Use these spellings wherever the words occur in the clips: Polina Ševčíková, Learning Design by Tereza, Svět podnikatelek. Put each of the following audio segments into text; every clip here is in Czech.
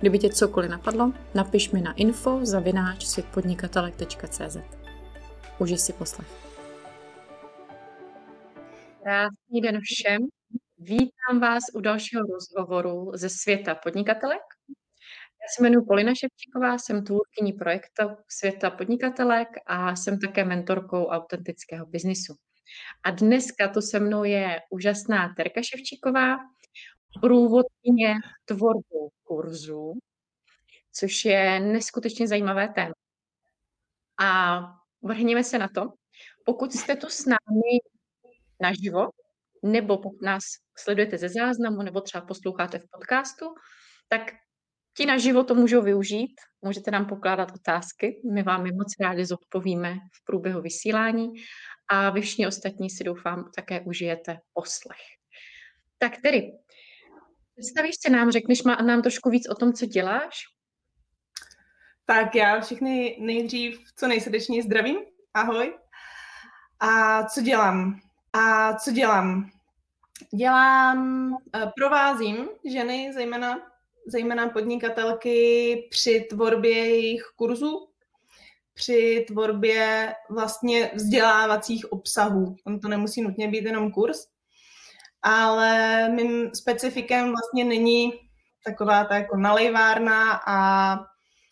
Kdyby tě cokoliv napadlo, napiš mi na info@světpodnikatelek.cz. Užij si poslech. Krásný den všem. Vítám vás u dalšího rozhovoru ze světa podnikatelek. Já se jmenuji Polina Ševčíková, jsem tvůrkyní projektu Světa podnikatelek a jsem také mentorkou autentického biznisu. A dneska tu se mnou je úžasná Terka Ševčíková, průvodkyně tvorbu kurzu, což je neskutečně zajímavé téma. A vrhněme se na to. Pokud jste tu s námi naživo, nebo pokud nás sledujete ze záznamu, nebo třeba posloucháte v podcastu, tak ti naživo to můžou využít, můžete nám pokládat otázky, my vám je moc rádi zodpovíme v průběhu vysílání a vy všichni ostatní si doufám také užijete poslech. Tak tedy, představíš se nám, řekneš nám trošku víc o tom, co děláš? Tak já všechny nejdřív co nejsrdečněji zdravím, ahoj. A co dělám? Provázím ženy, zejména podnikatelky při tvorbě jejich kurzů, při tvorbě vlastně vzdělávacích obsahů. On to nemusí nutně být jenom kurz, ale mým specifikem vlastně není taková ta jako nalejvárna a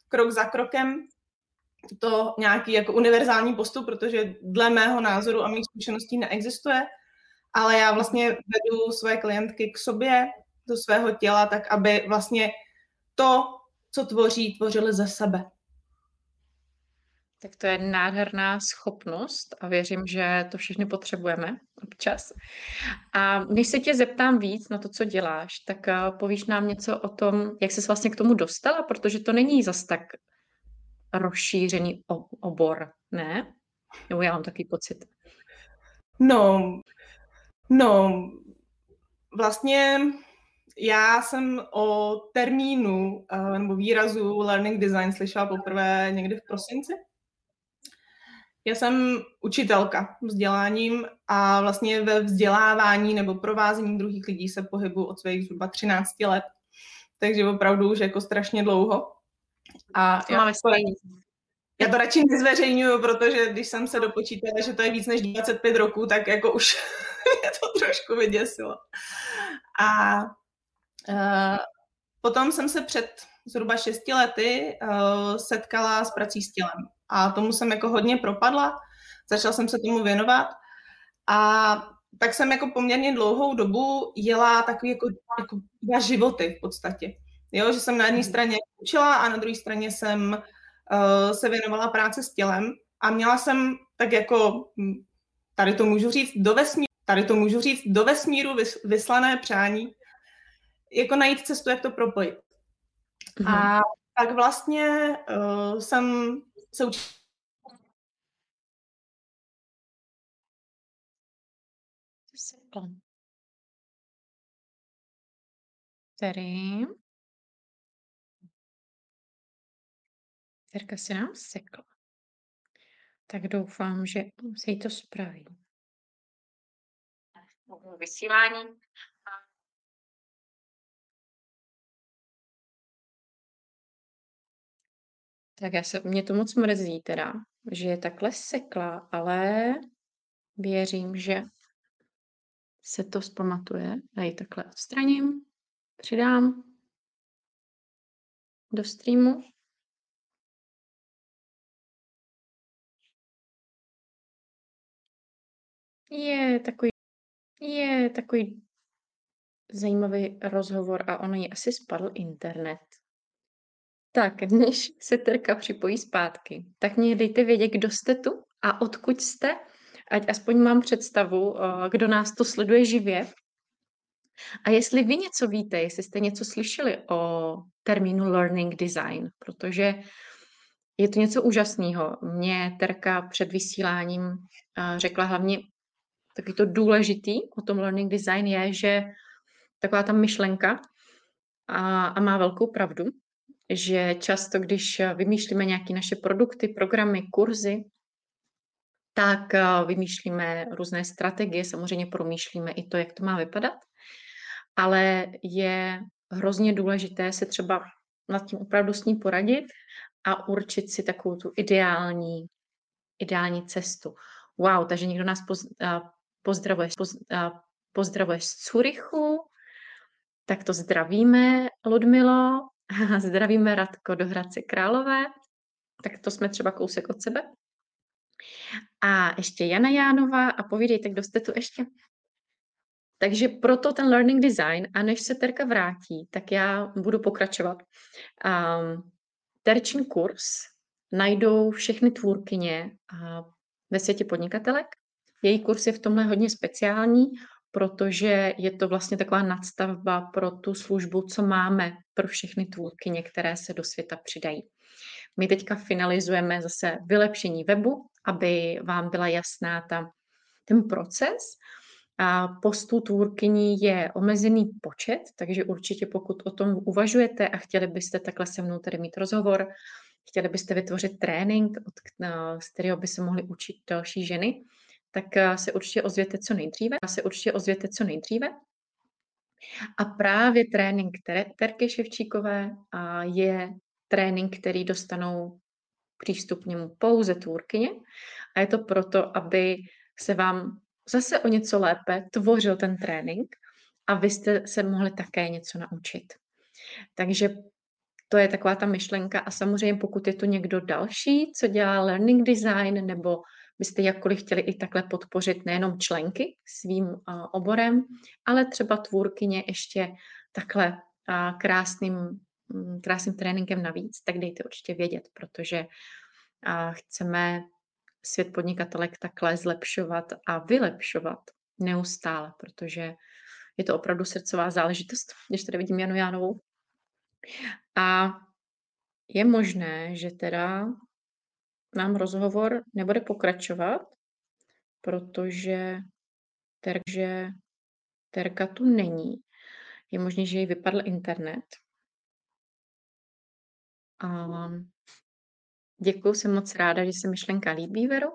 krok za krokem to nějaký jako univerzální postup, protože dle mého názoru a mých zkušeností neexistuje, ale já vlastně vedu své klientky k sobě, do svého těla, tak aby vlastně to, co tvoří, tvořili ze sebe. Tak to je nádherná schopnost a věřím, že to všichni potřebujeme občas. A než se tě zeptám víc na to, co děláš, tak povíš nám něco o tom, jak ses vlastně k tomu dostala, protože to není zas tak rozšířený obor, ne? Nebo já mám takový pocit. No, vlastně já jsem o termínu nebo výrazu Learning Design slyšela poprvé někdy v prosinci. Já jsem učitelka vzděláním a vlastně ve vzdělávání nebo provázení druhých lidí se pohybuji od svých zhruba 13 let. Takže opravdu už jako strašně dlouho. A já to radši nezveřejňuju, protože když jsem se dopočítala, že to je víc než 25 roků, tak jako už mě to trošku vyděsilo. A potom jsem se před zhruba 6 lety setkala s prací s tělem a tomu jsem jako hodně propadla, začala jsem se tomu věnovat a tak jsem jako poměrně dlouhou dobu jela takový jako dva životy v podstatě, jo, že jsem na jedné straně učila a na druhé straně jsem se věnovala práci s tělem a měla jsem tak jako, tady to můžu říct do vesmíru vyslané přání, jako najít cestu, jak to propojit. Mm. A tak vlastně jsem se učila. Terka se nám sekla. Tak doufám, že se jí to spraví. Vysílání. Tak mě to moc mrzí teda, že je takhle sekla, ale věřím, že se to vzpamatuje. Já ji takhle odstraním, přidám do streamu. Je takový zajímavý rozhovor a ono jí asi spadl internet. Tak, než se Terka připojí zpátky, tak mě dejte vědět, kdo jste tu a odkud jste, ať aspoň mám představu, kdo nás to sleduje živě. A jestli vy něco víte, jestli jste něco slyšeli o termínu learning design, protože je to něco úžasného. Mě Terka před vysíláním řekla hlavně, taky to důležitý o tom learning design je, že taková ta myšlenka a má velkou pravdu, že často, když vymýšlíme nějaké naše produkty, programy, kurzy, tak vymýšlíme různé strategie, samozřejmě promýšlíme i to, jak to má vypadat, ale je hrozně důležité se třeba nad tím opravdu s ní poradit a určit si takovou tu ideální cestu. Wow, takže někdo nás pozdravuje z Curychu, tak to zdravíme, Ludmilo, zdravíme Radko do Hradce Králové, tak to jsme třeba kousek od sebe. A ještě Jana Jánová a povídejte, kdo jste tu ještě. Takže proto ten learning design, a než se Terka vrátí, tak já budu pokračovat. Terčin kurz najdou všechny tvůrkyně ve Světě podnikatelek. Její kurz je v tomhle hodně speciální, protože je to vlastně taková nadstavba pro tu službu, co máme pro všechny tvůrkyně, které se do světa přidají. My teďka finalizujeme zase vylepšení webu, aby vám byla jasná ten proces. A postů tvůrkyní je omezený počet, takže určitě pokud o tom uvažujete a chtěli byste takhle se mnou tady mít rozhovor, chtěli byste vytvořit trénink, z kterého by se mohly učit další ženy, tak se určitě ozvěte co nejdříve. A právě trénink Terky Ševčíkové je trénink, který dostanou přístup k němu pouze tvůrkyně. A je to proto, aby se vám zase o něco lépe tvořil ten trénink a vy jste se mohli také něco naučit. Takže to je taková ta myšlenka a samozřejmě pokud je tu někdo další, co dělá learning design, nebo byste jakkoliv chtěli i takhle podpořit nejenom členky svým oborem, ale třeba tvůrkyně ještě takhle krásným tréninkem navíc, tak dejte určitě vědět, protože chceme Svět podnikatelek takhle zlepšovat a vylepšovat neustále, protože je to opravdu srdcová záležitost, když tady vidím Janu Jánovou. A je možné, že teda nám rozhovor nebude pokračovat, protože Terka tu není. Je možné, že jí vypadl internet. A děkuju, jsem moc ráda, že se myšlenka líbí, Vero.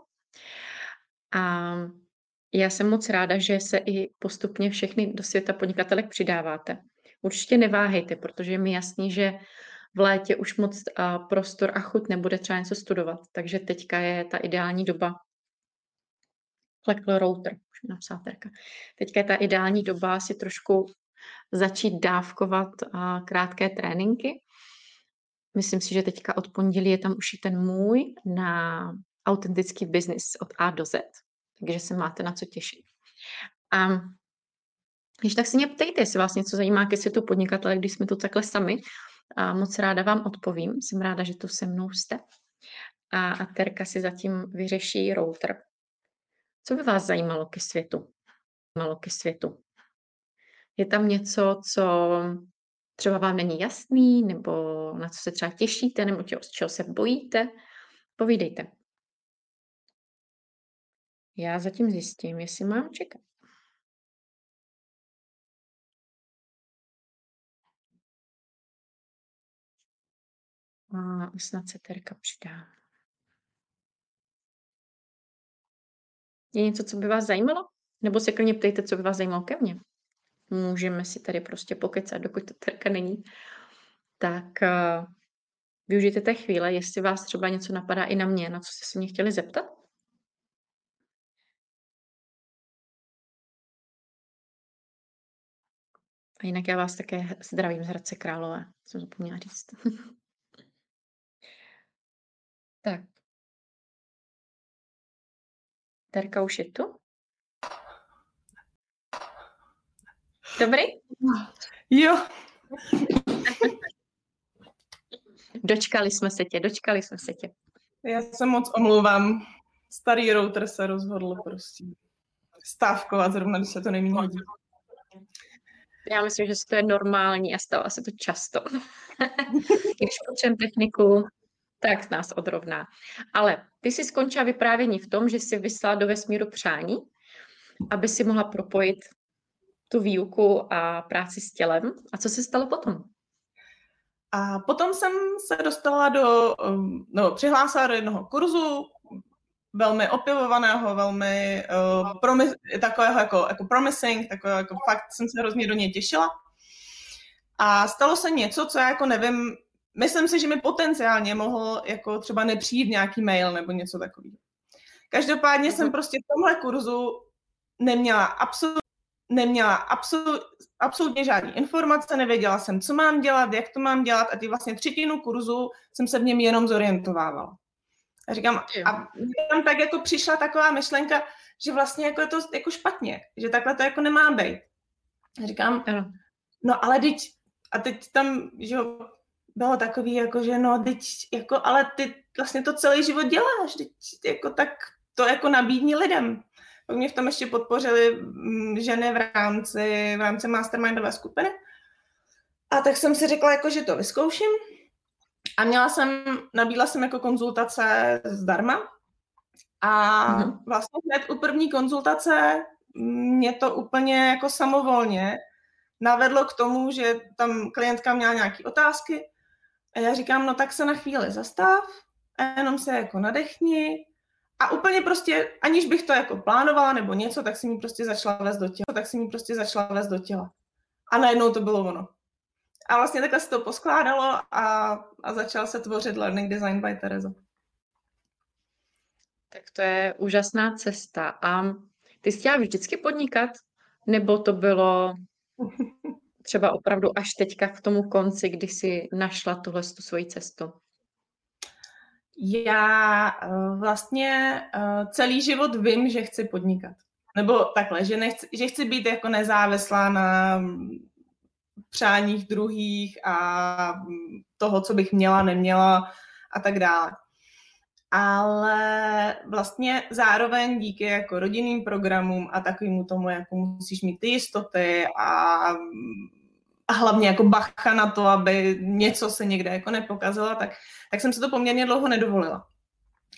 A já jsem moc ráda, že se i postupně všechny do Světa podnikatelek přidáváte. Určitě neváhejte, protože je mi jasný, že v létě už moc prostor a chuť nebude třeba něco studovat. Takže teďka je ta ideální doba. Klekl router, už mi napsala Terka. Teďka je ta ideální doba si trošku začít dávkovat krátké tréninky. Myslím si, že teďka od pondělí je tam už i ten můj na autentický biznis od A do Z. Takže se máte na co těšit. A když tak se mě ptejte, jestli vás něco zajímá ke Světu podnikatele, když jsme tu takhle sami. A moc ráda vám odpovím. Jsem ráda, že tu se mnou jste. A Terka si zatím vyřeší router. Co by vás zajímalo ke světu? Je tam něco, co třeba vám není jasný, nebo na co se třeba těšíte, nebo z čeho se bojíte? Povídejte. Já zatím zjistím, jestli mám čekat. A snad se Terka přidá. Je něco, co by vás zajímalo? Nebo se klidně ptejte, co by vás zajímalo ke mně. Můžeme si tady prostě pokecat, dokud to Terka není. Tak využijte té chvíle, jestli vás třeba něco napadá i na mě, na co jste se mě chtěli zeptat. A jinak já vás také zdravím z Hradce Králové, jsem zapomněla říct. Tak. Terka už je tu? Dobrý? Jo. Dočkali jsme se tě. Já se moc omlouvám. Starý router se rozhodl prostě stávkovat, zrovna když se to nejméně hodí. Já myslím, že to je normální a stává se to často. Když učím techniku, tak nás odrovná. Ale ty jsi skončila vyprávění v tom, že jsi vyslala do vesmíru přání, aby si mohla propojit tu výuku a práci s tělem. A co se stalo potom? A potom jsem se dostala přihlásila do jednoho kurzu, velmi opivovaného, velmi promising, takového jako fakt jsem se hrozně do něj těšila. A stalo se něco, co já jako nevím, myslím si, že mi potenciálně mohl jako třeba nepřijít nějaký mail nebo něco takového. Každopádně jsem prostě v tomhle kurzu neměla absolutně žádný informace, nevěděla jsem, co mám dělat, jak to mám dělat a ty vlastně třetinu kurzu jsem se v něm jenom zorientovávala. A říkám, a tam tak jako přišla taková myšlenka, že vlastně jako je to jako špatně, že takhle to jako nemá být. A říkám, no ale teď tam, že bylo takový jako, že no teď jako, ale ty vlastně to celý život děláš, teď jako tak to jako nabídni lidem. Tak mě v tom ještě podpořili ženy v rámci mastermindové skupiny. A tak jsem si řekla, jako, že to vyzkouším. A nabídla jsem jako konzultace zdarma. A vlastně hned u první konzultace mě to úplně jako samovolně navedlo k tomu, že tam klientka měla nějaké otázky. A já říkám, no tak se na chvíli zastav a jenom se jako nadechni. A úplně prostě, aniž bych to jako plánovala nebo něco, tak jsem mi prostě začala vést do těla. A najednou to bylo ono. A vlastně takhle se to poskládalo a začal se tvořit Learning Design by Tereza. Tak to je úžasná cesta. A ty jsi chtěla vždycky podnikat? Nebo to bylo třeba opravdu až teďka k tomu konci, kdy jsi našla tuhle svoji cestu? Já vlastně celý život vím, že chci podnikat. Nebo takhle, že chci být jako nezávislá na přáních druhých a toho, co bych měla, neměla a tak dále. Ale vlastně zároveň díky jako rodinným programům a takovému tomu, jako musíš mít ty jistoty a hlavně jako bacha na to, aby něco se někde jako nepokazilo, tak jsem se to poměrně dlouho nedovolila.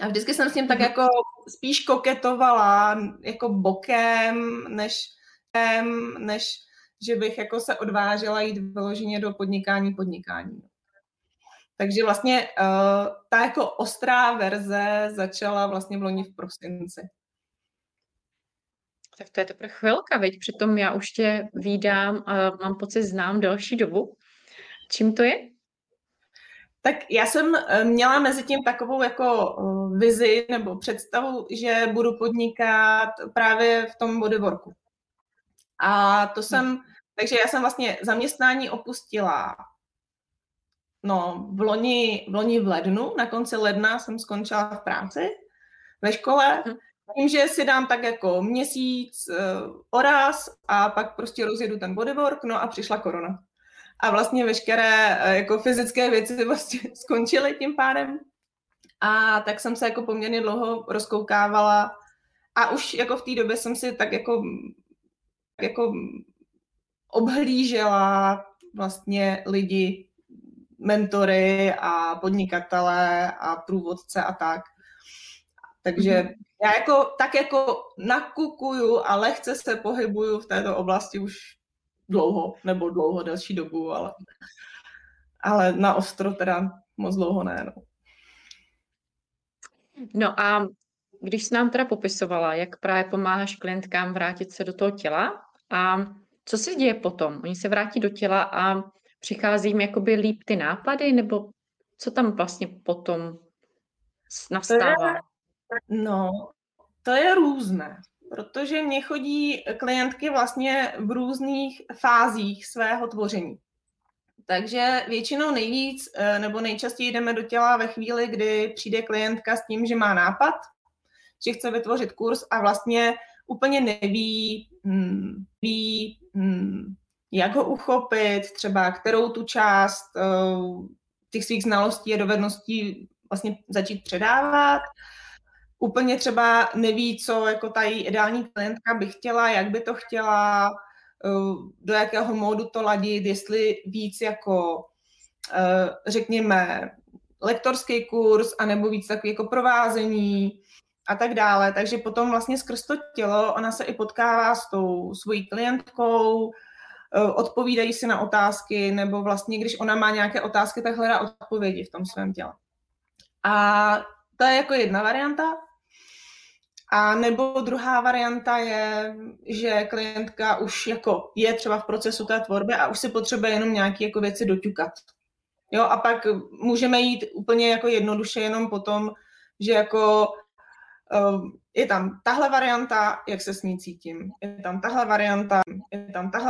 A vždycky jsem s ním tak jako spíš koketovala jako bokem, než že bych jako se odvážela jít vyloženě do podnikání. Takže vlastně ta jako ostrá verze začala vlastně v loni v prosinci. Tak to je teprve chvilka, viď? Přitom já už tě vídám a mám pocit, znám delší dobu. Čím to je? Tak já jsem měla mezi tím takovou jako vizi nebo představu, že budu podnikat právě v tom bodyworku. A to jsem, takže já jsem vlastně zaměstnání opustila v loni v lednu, na konci ledna jsem skončila v práci ve škole. Tím, že si dám tak jako měsíc oraz a pak prostě rozjedu ten bodywork, no a přišla korona. A vlastně veškeré jako fyzické věci vlastně skončily tím pádem. A tak jsem se jako poměrně dlouho rozkoukávala a už jako v té době jsem si tak jako obhlížela vlastně lidi, mentory a podnikatele a průvodce a tak. Takže já jako, tak jako nakukuju a lehce se pohybuju v této oblasti už dlouho, delší dobu, ale na ostro teda moc dlouho ne. No a když jsi nám teda popisovala, jak právě pomáháš klientkám vrátit se do toho těla a co se děje potom? Oni se vrátí do těla a přichází jim jakoby líp ty nápady nebo co tam vlastně potom nastává? No, to je různé, protože mě chodí klientky vlastně v různých fázích svého tvoření. Takže většinou nejvíc nebo nejčastěji jdeme do těla ve chvíli, kdy přijde klientka s tím, že má nápad, že chce vytvořit kurz a vlastně úplně neví, jak ho uchopit, třeba kterou tu část těch svých znalostí a dovedností vlastně začít předávat. Úplně třeba neví, co jako ta její ideální klientka by chtěla, jak by to chtěla, do jakého módu to ladit, jestli víc jako, řekněme, lektorský kurz, anebo víc takový jako provázení a tak dále. Takže potom vlastně skrz to tělo ona se i potkává s tou svojí klientkou, odpovídají si na otázky, nebo vlastně, když ona má nějaké otázky, tak hledá odpovědi v tom svém těle. A to je jako jedna varianta. A nebo druhá varianta je, že klientka už jako je třeba v procesu té tvorby a už si potřebuje jenom nějaké jako věci doťukat. Jo, a pak můžeme jít úplně jako jednoduše jenom potom, že jako je tam tahle varianta, jak se s ní cítím. Je tam tahle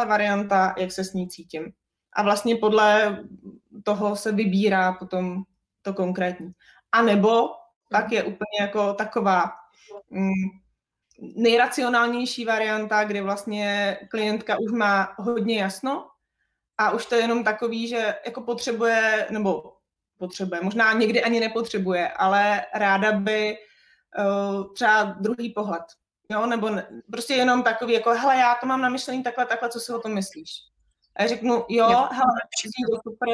varianta, jak se s ní cítím. A vlastně podle toho se vybírá potom to konkrétní. A nebo tak je úplně jako taková nejracionálnější varianta, kdy vlastně klientka už má hodně jasno a už to je jenom takový, že jako potřebuje, nebo potřebuje, možná někdy ani nepotřebuje, ale ráda by třeba druhý pohled, jo, nebo ne, prostě jenom takový, jako hele, já to mám na myšlení takhle, co si o tom myslíš? A já řeknu, jo, hele, super,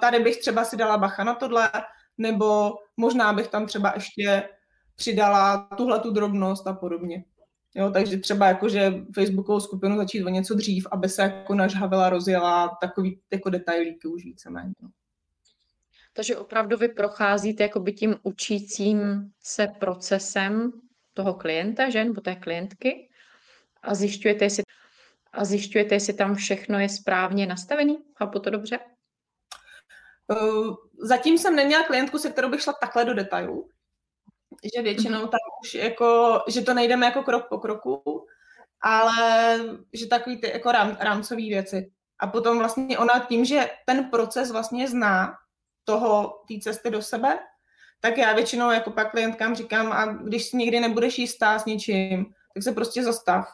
tady bych třeba si dala bacha na tohle, nebo možná bych tam třeba ještě přidala tuhle tu drobnost a podobně. Jo, takže třeba jakože Facebookovou skupinu začít o něco dřív, aby se jako nažhavila, rozjela takový jako detailíky už víceméně. Takže opravdu vy procházíte jakoby tím učícím se procesem toho klienta, že, nebo té klientky a zjišťujete, jestli tam všechno je správně nastavený. Chápu to dobře? Zatím jsem neměla klientku, se kterou bych šla takhle do detailů. Že většinou tam už jako, že to nejdeme jako krok po kroku, ale že takový ty jako rámcový věci. A potom vlastně ona tím, že ten proces vlastně zná toho, té cesty do sebe, tak já většinou jako pak klientkám říkám, a když nikdy nebudeš jistá s ničím, tak se prostě zastav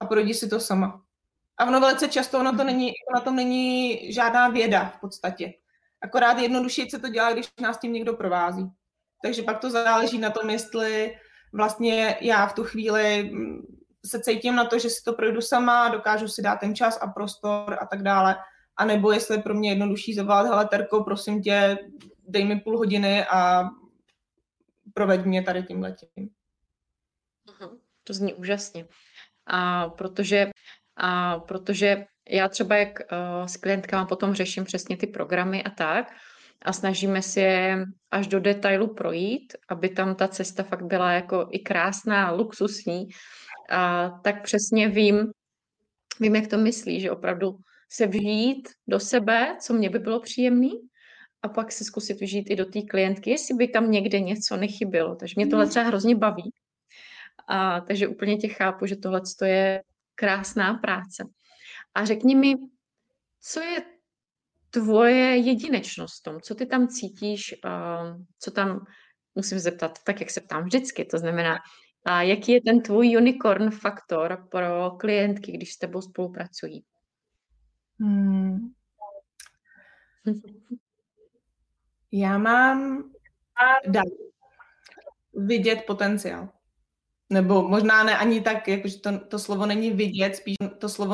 a projdi si to sama. A ono velice často, na tom není žádná věda v podstatě. Akorát jednodušeji se to dělá, když nás tím někdo provází. Takže pak to záleží na tom, jestli vlastně já v tu chvíli se cítím na to, že si to projdu sama, dokážu si dát ten čas a prostor a tak dále. A nebo jestli je pro mě jednodušší zavolat, hele Terko, prosím tě, dej mi půl hodiny a proveď mě tady tímhletím. To zní úžasně. Protože já třeba jak s klientkama potom řeším přesně ty programy a tak, a snažíme si je až do detailu projít, aby tam ta cesta fakt byla jako i krásná, luxusní, a tak přesně vím, jak to myslí, že opravdu se vžít do sebe, co mě by bylo příjemný, a pak se zkusit vžít i do té klientky, jestli by tam někde něco nechybilo. Takže mě tohle třeba hrozně baví. A takže úplně tě chápu, že tohle je krásná práce. A řekni mi, co je tvoje jedinečnost v tom, co ty tam cítíš, co tam musím zeptat, tak jak se ptám vždycky, to znamená, jaký je ten tvůj unicorn faktor pro klientky, když s tebou spolupracují? Já mám vidět potenciál. Nebo možná ne ani tak, jakože to slovo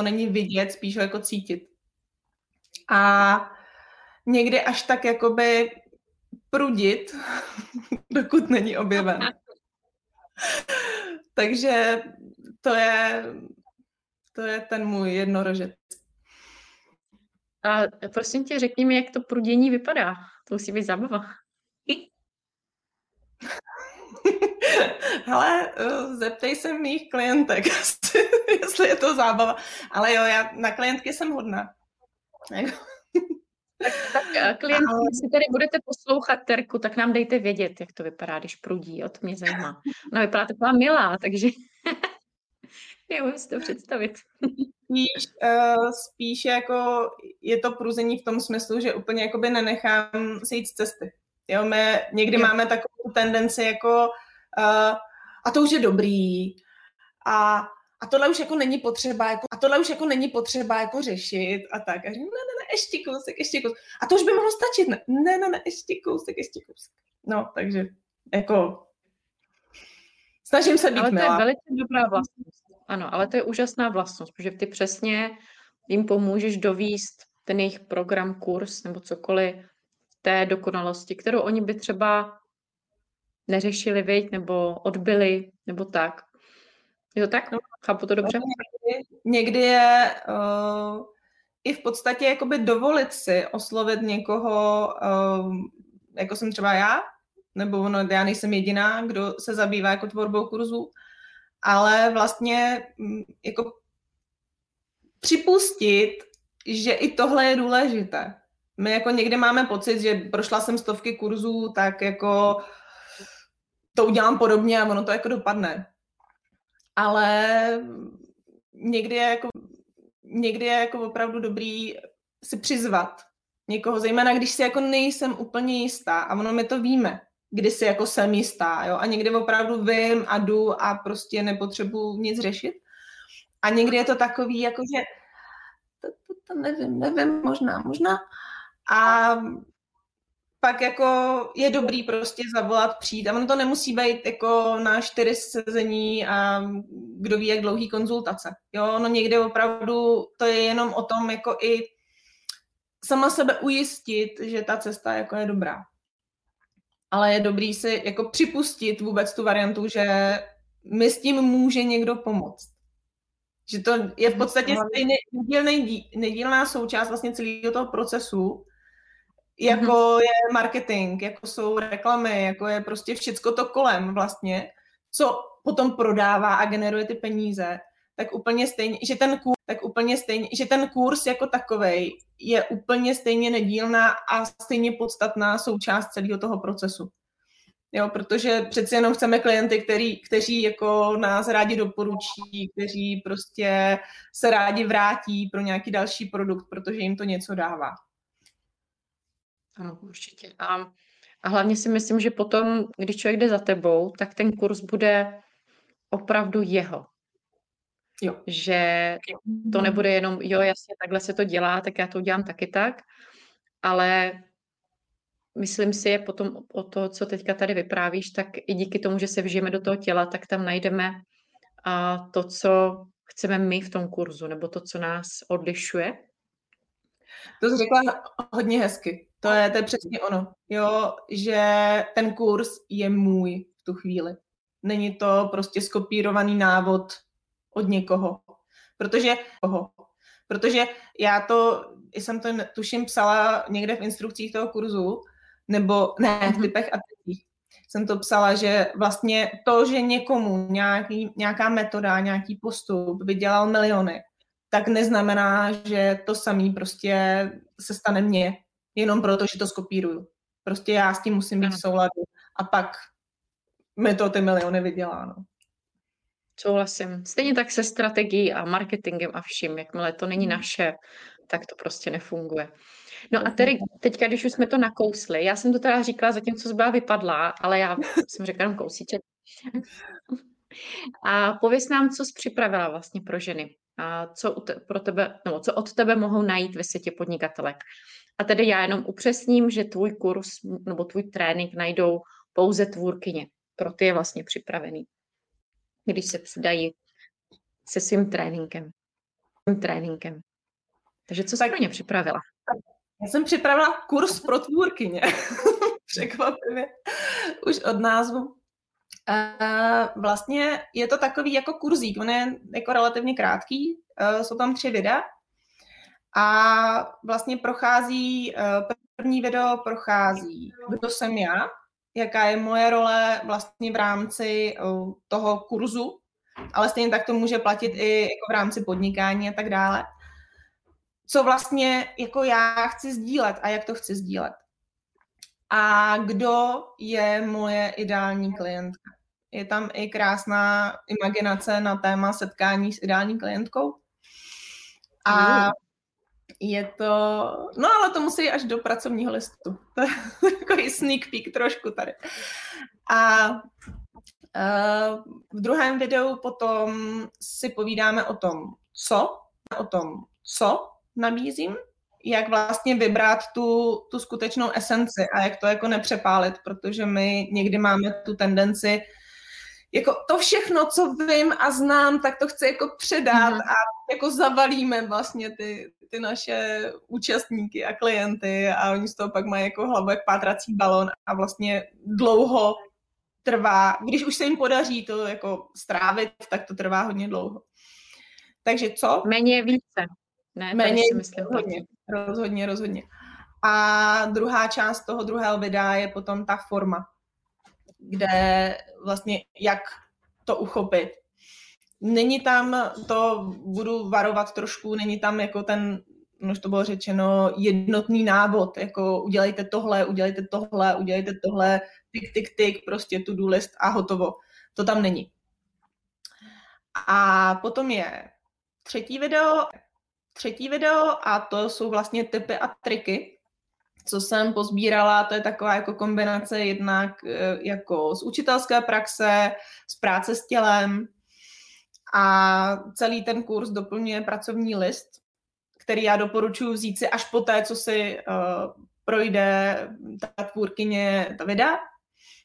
není vidět, spíš ho jako cítit. A někdy až tak jakoby prudit, dokud není objeven. Takže to je ten můj jednorožec. A prosím tě, řekni mi, jak to prudění vypadá. To musí být zábava. Hele, zeptej se mých klientek, jestli je to zábava. Ale jo, já na klientky jsem hodná. Tak klientky, jestli tady budete poslouchat Terku, tak nám dejte vědět, jak to vypadá, když prudí, to mě zajímá. No, vypadá taková milá, takže neumím si to představit. Spíš jako je to pruzení v tom smyslu, že úplně jakoby nenechám se jít z cesty. Jo, my někdy máme takovou tendenci jako a to už je dobrý a tohle už jako není potřeba, jako řešit a tak. A říkám, ne, ještě kousek. A to už by mohlo stačit, ne, ještě kousek. No, takže, jako, snažím se být milá. Ale to je velice dobrá vlastnost. Ano, ale to je úžasná vlastnost, protože ty přesně jim pomůžeš dovíst ten jejich program, kurz nebo cokoliv té dokonalosti, kterou oni by třeba neřešili, viď, nebo odbyli, nebo tak. Je to tak? No, chápu to dobře? Někdy je i v podstatě jakoby dovolit si oslovit někoho, jako jsem třeba já, nebo no, já nejsem jediná, kdo se zabývá jako tvorbou kurzů, ale vlastně jako připustit, že i tohle je důležité. My jako někdy máme pocit, že prošla jsem 100 kurzů, tak jako to udělám podobně a ono to jako dopadne. Ale někdy je jako opravdu dobrý si přizvat někoho, zejména když si jako nejsem úplně jistá a ono my to víme, kdy si jako jsem jistá, jo? A někdy opravdu vím a jdu a prostě nepotřebuji nic řešit. A někdy je to takový, jako že to nevím, možná. A pak jako je dobrý prostě zavolat, přijít. A ono to nemusí být jako na 4 sezení a kdo ví, jak dlouhý konzultace. Jo, no někde opravdu to je jenom o tom jako i sama sebe ujistit, že ta cesta jako je dobrá. Ale je dobrý si jako připustit vůbec tu variantu, že mi s tím může někdo pomoct. Že to je v podstatě nedílná součást vlastně celého toho procesu, jako je marketing, jako jsou reklamy, jako je prostě všecko to kolem vlastně, co potom prodává a generuje ty peníze, tak úplně stejně, že ten kurz jako takovej je úplně stejně nedílná a stejně podstatná součást celého toho procesu. Jo, protože přeci jenom chceme klienty, kteří jako nás rádi doporučí, kteří prostě se rádi vrátí pro nějaký další produkt, protože jim to něco dává. Ano, určitě. A hlavně si myslím, že potom, když člověk jde za tebou, tak ten kurz bude opravdu jeho. Jo. Že to nebude jenom, jo, jasně, takhle se to dělá, tak já to udělám taky tak, ale myslím si, je potom o to, co teďka tady vyprávíš, tak i díky tomu, že se vžijeme do toho těla, tak tam najdeme to, co chceme my v tom kurzu, nebo to, co nás odlišuje. To jsi řekla hodně hezky. To je přesně ono. Jo, že ten kurz je můj v tu chvíli. Není to prostě skopírovaný návod od někoho. Protože já to, jsem to tuším psala někde v instrukcích toho kurzu, nebo ne, v typech a typích. Jsem to psala, že vlastně to, že někomu nějaká metoda, nějaký postup vydělal miliony, tak neznamená, že to samý prostě se stane mně, jenom proto, že to skopíruju. Prostě já s tím musím být v souladu a pak mi to ty miliony vydělá. No. Souhlasím. Stejně tak se strategií a marketingem a vším, jakmile to není naše, tak to prostě nefunguje. No a tedy teďka, když už jsme to nakousli, já jsem to teda říkala, zatímco jsi byla vypadlá, ale já jsem řekla jenom kousíček. A pověz nám, co jsi připravila vlastně pro ženy. A co od tebe mohou najít ve světě podnikatelek. A tedy já jenom upřesním, že tvůj kurz nebo tvůj trénink najdou pouze tvůrkyně. Pro ty je vlastně připravený, když se přidají se svým tréninkem. Takže co jsi pro ně připravila? Já jsem připravila kurz pro tvůrkyně. Překvapivě. Už od názvu. Vlastně je to takový jako kurzík, on je jako relativně krátký, jsou tam 3 videa a vlastně první video prochází, kdo jsem já, jaká je moje role vlastně v rámci toho kurzu, ale stejně tak to může platit i jako v rámci podnikání a tak dále. Co vlastně jako já chci sdílet a jak to chci sdílet. A kdo je moje ideální klientka? Je tam i krásná imaginace na téma setkání s ideální klientkou. A je to... No ale to musí až do pracovního listu. To je takový sneak peek trošku tady. A v druhém videu potom si povídáme o tom, co nabízím, jak vlastně vybrat tu skutečnou esenci a jak to jako nepřepálit, protože my někdy máme tu tendenci jako to všechno, co vím a znám, tak to chci jako předat a jako zavalíme vlastně ty naše účastníky a klienty a oni z toho pak mají jako hlavu jak pátrací balon a vlastně dlouho trvá, když už se jim podaří to jako strávit, tak to trvá hodně dlouho. Takže co? Méně je více. Ne, méně si myslím hodně. Rozhodně. A druhá část toho druhého videa je potom ta forma, kde vlastně jak to uchopit. Není tam, to budu varovat trošku, není tam jako ten, už to bylo řečeno, jednotný návod, jako udělejte tohle, tik, prostě to-do list a hotovo. To tam není. A potom je třetí video a to jsou vlastně tipy a triky, co jsem pozbírala, to je taková jako kombinace jednak jako z učitelské praxe, z práce s tělem a celý ten kurz doplňuje pracovní list, který já doporučuji vzít si až poté, co si projde ta tvůrkyně ta videa,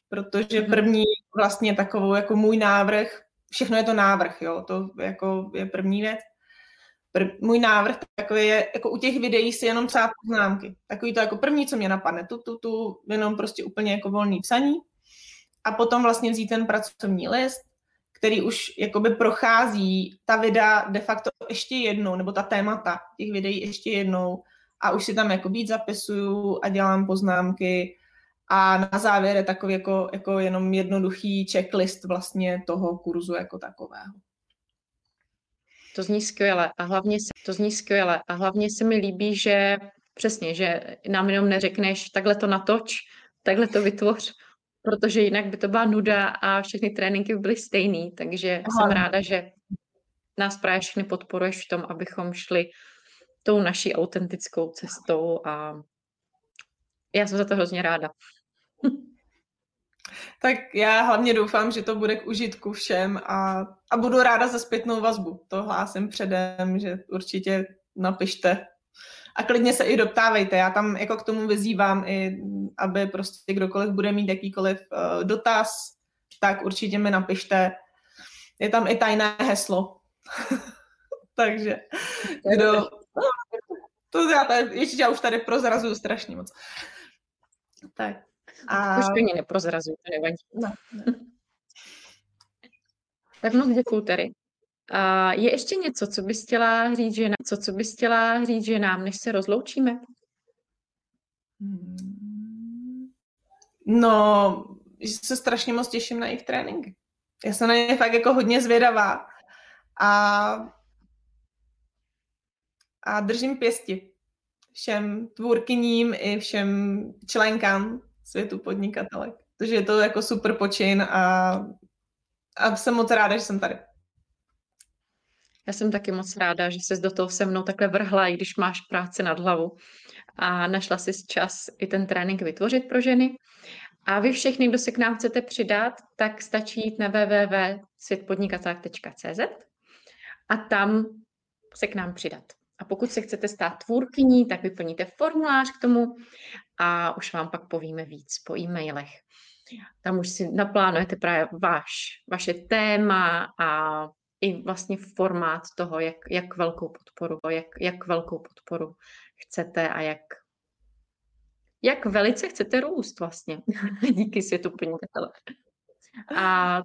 protože první vlastně takovou jako můj návrh, všechno je to návrh, jo, to jako je první věc. Můj návrh takový je, jako u těch videí si jenom psát poznámky. Takový to jako první, co mě napadne, tu, jenom prostě úplně jako volný psaní. A potom vlastně vzít ten pracovní list, který už jakoby prochází ta videa de facto ještě jednou, nebo ta témata těch videí ještě jednou. A už si tam jako víc zapisuju a dělám poznámky. A na závěr je takový jako jenom jednoduchý checklist vlastně toho kurzu jako takového. To zní skvěle a hlavně se mi líbí, že přesně, že nám jenom neřekneš takhle to natoč, takhle to vytvoř, protože jinak by to byla nuda a všechny tréninky by byly stejný, takže jsem ráda, že nás právě všechny podporuješ v tom, abychom šli tou naší autentickou cestou a já jsem za to hrozně ráda. Tak já hlavně doufám, že to bude k užitku všem a budu ráda za zpětnou vazbu. To hlásím předem, že určitě napište a klidně se i doptávejte. Já tam jako k tomu vyzývám, i, aby prostě kdokoliv bude mít jakýkoliv dotaz, tak určitě mi napište. Je tam i tajné heslo. Takže já už tady prozrazuju strašně moc. Tak. A... Už to mě neprozrazuji, to nevadí. No. Tak moc děkuju, Terry. Je ještě něco, co bys chtěla říct, že nám, než se rozloučíme? No, se strašně moc těším na jejich tréninky. Já jsem na ně fakt jako hodně zvědavá. A držím pěsti všem tvůrkyním i všem členkám Světu podnikatelek. Takže je to jako super počin a jsem moc ráda, že jsem tady. Já jsem taky moc ráda, že ses do toho se mnou takhle vrhla, i když máš práci nad hlavu. A našla jsi čas i ten trénink vytvořit pro ženy. A vy všechny, kdo se k nám chcete přidat, tak stačí jít na www.světpodnikatelek.cz a tam se k nám přidat. A pokud se chcete stát tvůrkyní, tak vyplníte formulář k tomu a už vám pak povíme víc po e-mailech. Tam už si naplánujete právě vaše téma a i vlastně formát toho, jak velkou podporu chcete a jak velice chcete růst vlastně díky Světu podnikatelek.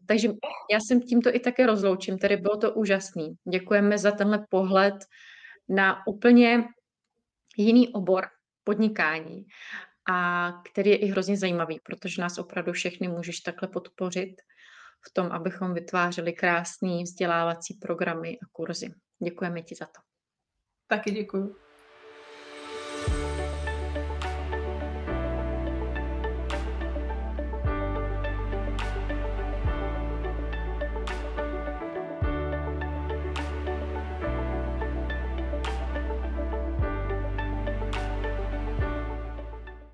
Takže já se tímto i také rozloučím, tedy bylo to úžasný. Děkujeme za tenhle pohled na úplně jiný obor podnikání, a který je i hrozně zajímavý, protože nás opravdu všechny můžeš takhle podpořit v tom, abychom vytvářeli krásné vzdělávací programy a kurzy. Děkujeme ti za to. Taky děkuju.